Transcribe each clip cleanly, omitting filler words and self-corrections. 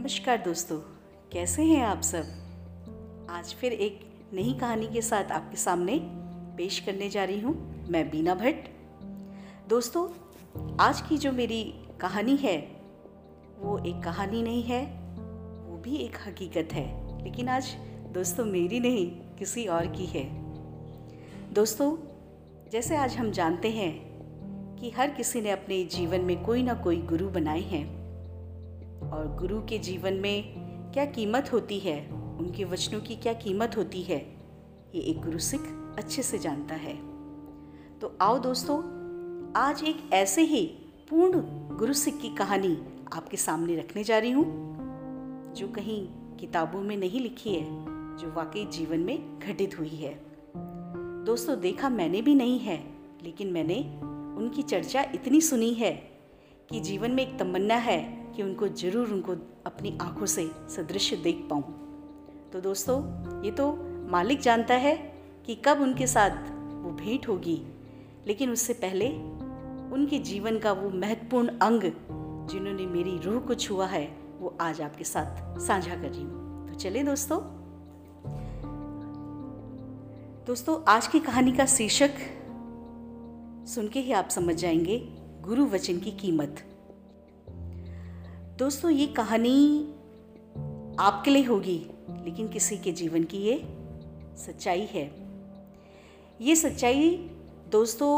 नमस्कार दोस्तों, कैसे हैं आप सब। आज फिर एक नई कहानी के साथ आपके सामने पेश करने जा रही हूँ मैं, बीना भट्ट। दोस्तों, आज की जो मेरी कहानी है वो एक कहानी नहीं है, वो भी एक हकीकत है, लेकिन आज दोस्तों मेरी नहीं किसी और की है। दोस्तों, जैसे आज हम जानते हैं कि हर किसी ने अपने जीवन में कोई ना कोई गुरु बनाए हैं, और गुरु के जीवन में क्या कीमत होती है, उनके वचनों की क्या कीमत होती है, ये एक गुरु सिख अच्छे से जानता है। तो आओ दोस्तों, आज एक ऐसे ही पूर्ण गुरु सिख की कहानी आपके सामने रखने जा रही हूँ, जो कहीं किताबों में नहीं लिखी है, जो वाकई जीवन में घटित हुई है। दोस्तों, देखा मैंने भी नहीं है, लेकिन मैंने उनकी चर्चा इतनी सुनी है कि जीवन में एक तमन्ना है कि उनको ज़रूर अपनी आँखों से सदृश्य देख पाऊँ। तो दोस्तों, ये तो मालिक जानता है कि कब उनके साथ वो भेंट होगी, लेकिन उससे पहले उनके जीवन का वो महत्वपूर्ण अंग जिन्होंने मेरी रूह को छुआ है, वो आज आपके साथ साझा कर रही हूँ। तो चले दोस्तों। दोस्तों, आज की कहानी का शीर्षक सुन के ही आप समझ जाएंगे, गुरु वचन की कीमत। दोस्तों, ये कहानी आपके लिए होगी, लेकिन किसी के जीवन की ये सच्चाई है। ये सच्चाई दोस्तों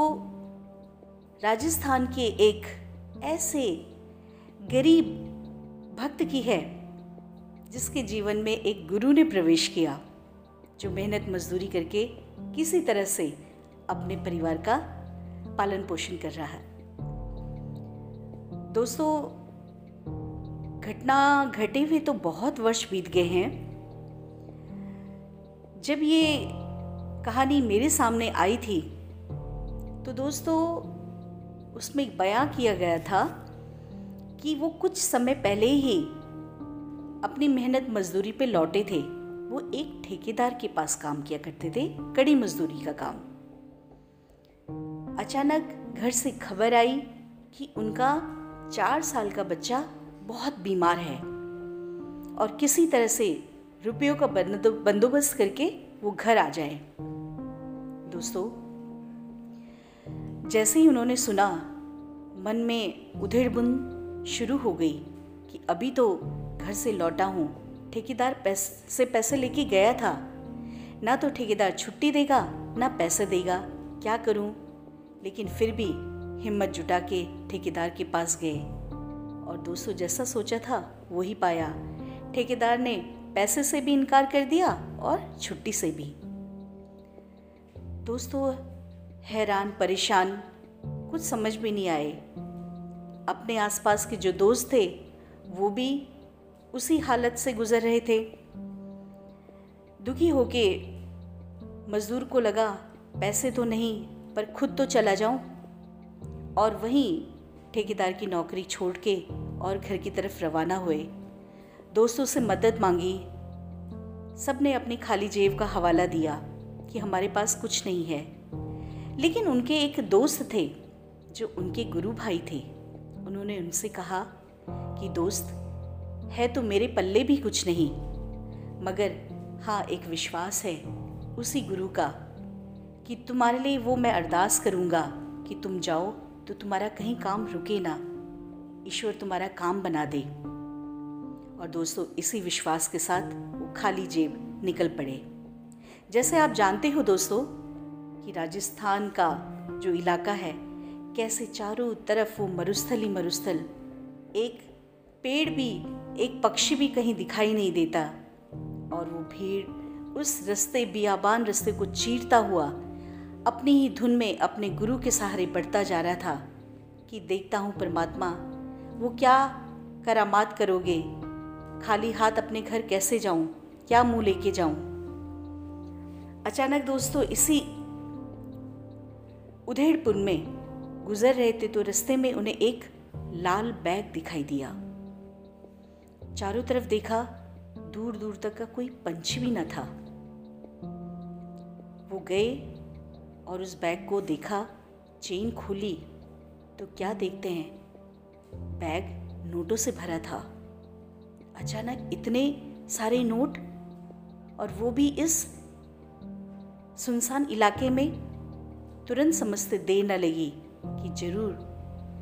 राजस्थान के एक ऐसे गरीब भक्त की है, जिसके जीवन में एक गुरु ने प्रवेश किया, जो मेहनत मजदूरी करके किसी तरह से अपने परिवार का पालन पोषण कर रहा है। दोस्तों, घटना घटे हुए तो बहुत वर्ष बीत गए हैं। जब ये कहानी मेरे सामने आई थी तो दोस्तों उसमें एक बयां किया गया था कि वो कुछ समय पहले ही अपनी मेहनत मजदूरी पे लौटे थे। वो एक ठेकेदार के पास काम किया करते थे, कड़ी मजदूरी का काम। अचानक घर से खबर आई कि उनका 4 साल का बच्चा बहुत बीमार है, और किसी तरह से रुपयों का बंदोबस्त करके वो घर आ जाए। दोस्तों, जैसे ही उन्होंने सुना, मन में उधेड़बुन शुरू हो गई कि अभी तो घर से लौटा हूँ, ठेकेदार से पैसे लेके गया था, ना तो ठेकेदार छुट्टी देगा ना पैसे देगा, क्या करूँ। लेकिन फिर भी हिम्मत जुटा के ठेकेदार के पास गए, और दोस्तों जैसा सोचा था वही पाया। ठेकेदार ने पैसे से भी इनकार कर दिया और छुट्टी से भी। दोस्तों हैरान परेशान, कुछ समझ में नहीं आए। अपने आसपास के जो दोस्त थे वो भी उसी हालत से गुजर रहे थे। दुखी होके मजदूर को लगा पैसे तो नहीं पर खुद तो चला जाऊं, और वहीं ठेकेदार की नौकरी छोड़ के और घर की तरफ रवाना हुए। दोस्तों से मदद मांगी, सब ने अपनी खाली जेब का हवाला दिया कि हमारे पास कुछ नहीं है। लेकिन उनके एक दोस्त थे जो उनके गुरु भाई थे। उन्होंने उनसे कहा कि दोस्त, है तो मेरे पल्ले भी कुछ नहीं, मगर हाँ एक विश्वास है उसी गुरु का कि तुम्हारे लिए वो मैं अरदास करूँगा कि तुम जाओ तो तुम्हारा कहीं काम रुके ना, ईश्वर तुम्हारा काम बना दे। और दोस्तों इसी विश्वास के साथ वो खाली जेब निकल पड़े। जैसे आप जानते हो दोस्तों कि राजस्थान का जो इलाका है, कैसे चारों तरफ वो मरुस्थल ही मरुस्थल, एक पेड़ भी एक पक्षी भी कहीं दिखाई नहीं देता, और वो भीड़ उस रस्ते बियाबान रस्ते को चीरता हुआ अपनी ही धुन में अपने गुरु के सहारे बढ़ता जा रहा था कि देखता हूँ परमात्मा, वो क्या करामात करोगे, खाली हाथ अपने घर कैसे जाऊँ, क्या मुँह लेके जाऊँ। अचानक दोस्तों इसी उधेड़पुर में गुजर रहे थे तो रास्ते में उन्हें एक लाल बैग दिखाई दिया। चारों तरफ देखा, दूर दूर तक का कोई पंछी भी न था। वो गए और उस बैग को देखा, चेन खोली तो क्या देखते हैं, बैग नोटों से भरा था। अचानक इतने सारे नोट, और वो भी इस सुनसान इलाके में। तुरंत समझते देर न लगी कि जरूर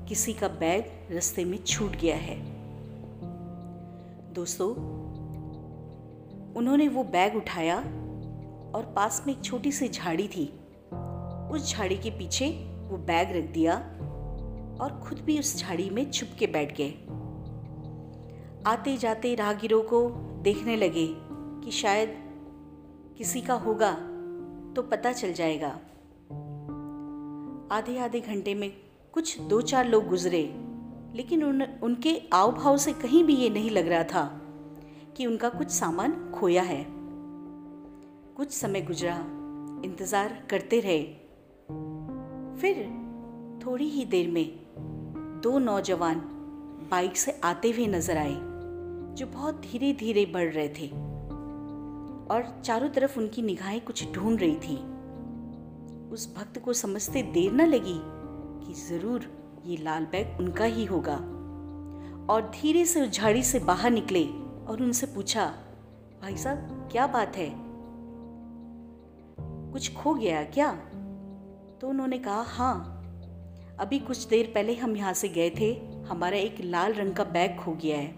किसी का बैग रास्ते में छूट गया है। दोस्तों, उन्होंने वो बैग उठाया और पास में एक छोटी सी झाड़ी थी, उस झाड़ी के पीछे वो बैग रख दिया और खुद भी उस झाड़ी में छुप के बैठ गए। आते जाते राहगीरों को देखने लगे कि शायद किसी का होगा तो पता चल जाएगा। आधे आधे घंटे में कुछ 2-4 लोग गुजरे, लेकिन उनके आव भाव से कहीं भी ये नहीं लग रहा था कि उनका कुछ सामान खोया है। कुछ समय गुजरा, इंतज़ार करते रहे। फिर थोड़ी ही देर में 2 नौजवान बाइक से आते हुए नजर आए, जो बहुत धीरे धीरे बढ़ रहे थे और चारों तरफ उनकी निगाहें कुछ ढूंढ रही थी। उस भक्त को समझते देर न लगी कि ज़रूर ये लाल बैग उनका ही होगा, और धीरे से उस झाड़ी से बाहर निकले और उनसे पूछा, भाई साहब क्या बात है, कुछ खो गया क्या? तो उन्होंने कहा, हाँ, अभी कुछ देर पहले हम यहाँ से गए थे, हमारा एक लाल रंग का बैग खो गया है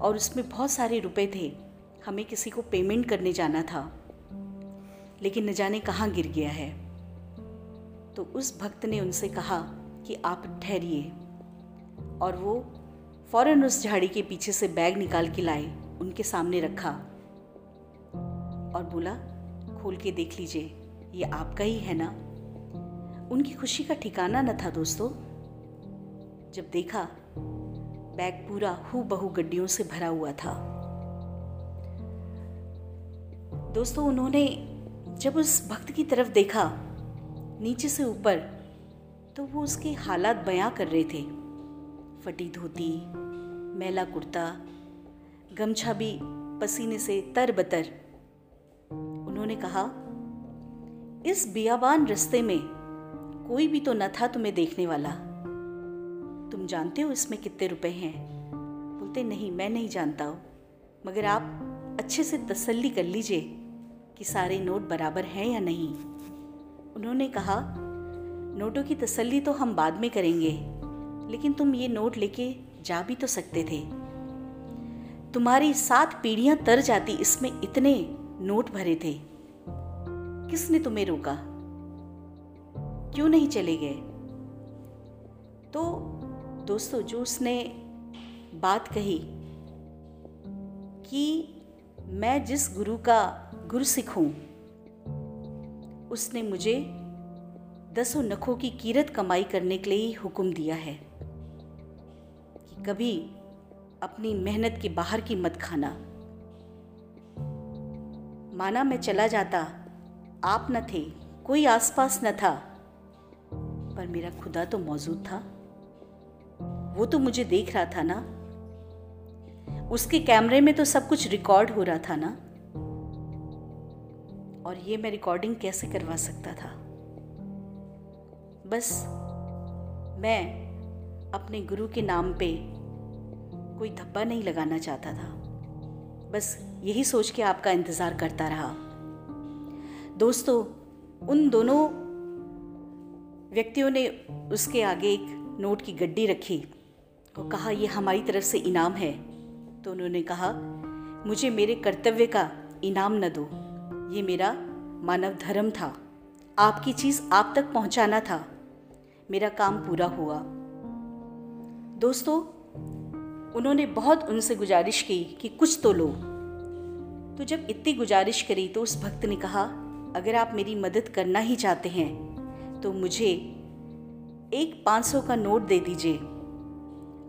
और उसमें बहुत सारे रुपए थे। हमें किसी को पेमेंट करने जाना था, लेकिन न जाने कहाँ गिर गया है। तो उस भक्त ने उनसे कहा कि आप ठहरिए, और वो फौरन उस झाड़ी के पीछे से बैग निकाल के लाए, उनके सामने रखा और बोला, खोल के देख लीजिए, ये आपका ही है ना। उनकी खुशी का ठिकाना न था दोस्तों। जब देखा, बैग पूरा हूबहू गड्डियों से भरा हुआ था। दोस्तों, उन्होंने जब उस भक्त की तरफ देखा नीचे से ऊपर, तो वो उसके हालात बयां कर रहे थे। फटी धोती, मैला कुर्ता, गमछा भी पसीने से तर-बतर। उन्होंने कहा, इस बियाबान रास्ते में कोई भी तो न था तुम्हें देखने वाला। तुम जानते हो इसमें कितने रुपए हैं? बोलते, नहीं मैं नहीं जानता हूँ, मगर आप अच्छे से तसल्ली कर लीजिए कि सारे नोट बराबर हैं या नहीं। उन्होंने कहा, नोटों की तसल्ली तो हम बाद में करेंगे, लेकिन तुम ये नोट लेके जा भी तो सकते थे। तुम्हारी 7 पीढ़ियां तर जाती, इसमें इतने नोट भरे थे। किसने तुम्हें रोका? क्यों नहीं चले गए? तो दोस्तों, जो उसने बात कही कि मैं जिस गुरु का गुरसिख हूँ, उसने मुझे 10 नखों की कीरत कमाई करने के लिए हुक्म दिया है कि कभी अपनी मेहनत के बाहर की मत खाना। माना मैं चला जाता, आप न थे, कोई आसपास न था, पर मेरा खुदा तो मौजूद था। वो तो मुझे देख रहा था ना, उसके कैमरे में तो सब कुछ रिकॉर्ड हो रहा था ना, और ये मैं रिकॉर्डिंग कैसे करवा सकता था? बस मैं अपने गुरु के नाम पे कोई धब्बा नहीं लगाना चाहता था, बस यही सोच के आपका इंतज़ार करता रहा। दोस्तों, उन दोनों व्यक्तियों ने उसके आगे एक नोट की गड्डी रखी और कहा, ये हमारी तरफ से इनाम है। तो उन्होंने कहा, मुझे मेरे कर्तव्य का इनाम न दो, ये मेरा मानव धर्म था, आपकी चीज़ आप तक पहुंचाना था, मेरा काम पूरा हुआ। दोस्तों, उन्होंने बहुत उनसे गुजारिश की कि कुछ तो लो। तो जब इतनी गुजारिश करी तो उस भक्त ने कहा, अगर आप मेरी मदद करना ही चाहते हैं तो मुझे एक 500 का नोट दे दीजिए,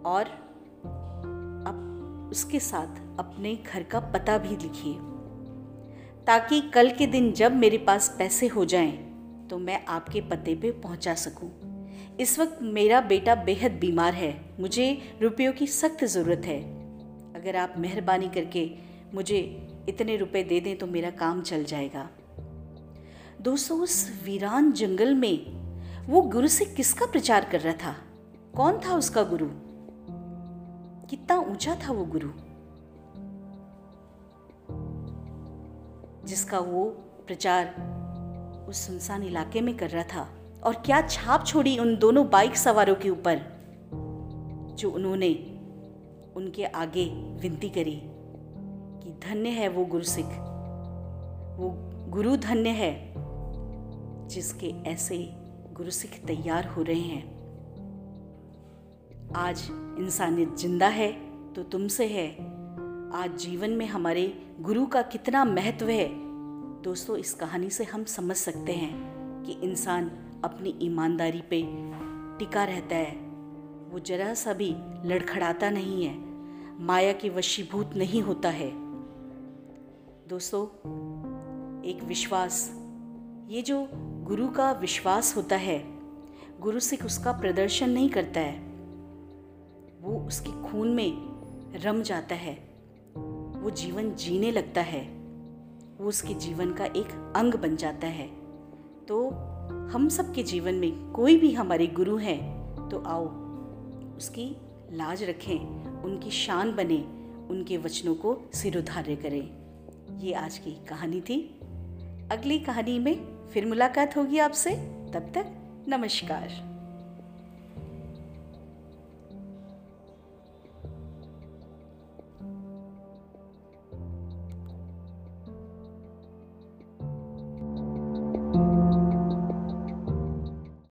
और अब उसके साथ अपने घर का पता भी लिखिए, ताकि कल के दिन जब मेरे पास पैसे हो जाएं तो मैं आपके पते पे पहुंचा सकूं। इस वक्त मेरा बेटा बेहद बीमार है, मुझे रुपयों की सख्त ज़रूरत है। अगर आप मेहरबानी करके मुझे इतने रुपए दे दें तो मेरा काम चल जाएगा। दोस्तों, उस वीरान जंगल में वो गुरु से किसका प्रचार कर रहा था? कौन था उसका गुरु? कितना ऊंचा था वो गुरु? जिसका वो प्रचार उस सुनसान इलाके में कर रहा था, और क्या छाप छोड़ी उन दोनों बाइक सवारों के ऊपर जो उन्होंने उनके आगे विनती करी कि धन्य है वो गुरु सिख, वो गुरु धन्य है जिसके ऐसे गुरु सिख तैयार हो रहे हैं। आज इंसानियत जिंदा है तो तुमसे है। आज जीवन में हमारे गुरु का कितना महत्व है दोस्तों, इस कहानी से हम समझ सकते हैं कि इंसान अपनी ईमानदारी पे टिका रहता है, वो जरा सा भी लड़खड़ाता नहीं है, माया के वशीभूत नहीं होता है। दोस्तों, एक विश्वास, ये जो गुरु का विश्वास होता है, गुरु सिख उसका प्रदर्शन नहीं करता है, वो उसके खून में रम जाता है, वो जीवन जीने लगता है, वो उसके जीवन का एक अंग बन जाता है। तो हम सबके जीवन में कोई भी हमारे गुरु हैं तो आओ उसकी लाज रखें, उनकी शान बने, उनके वचनों को सिरोधार्य करें। ये आज की कहानी थी। अगली कहानी में फिर मुलाकात होगी आपसे, तब तक नमस्कार।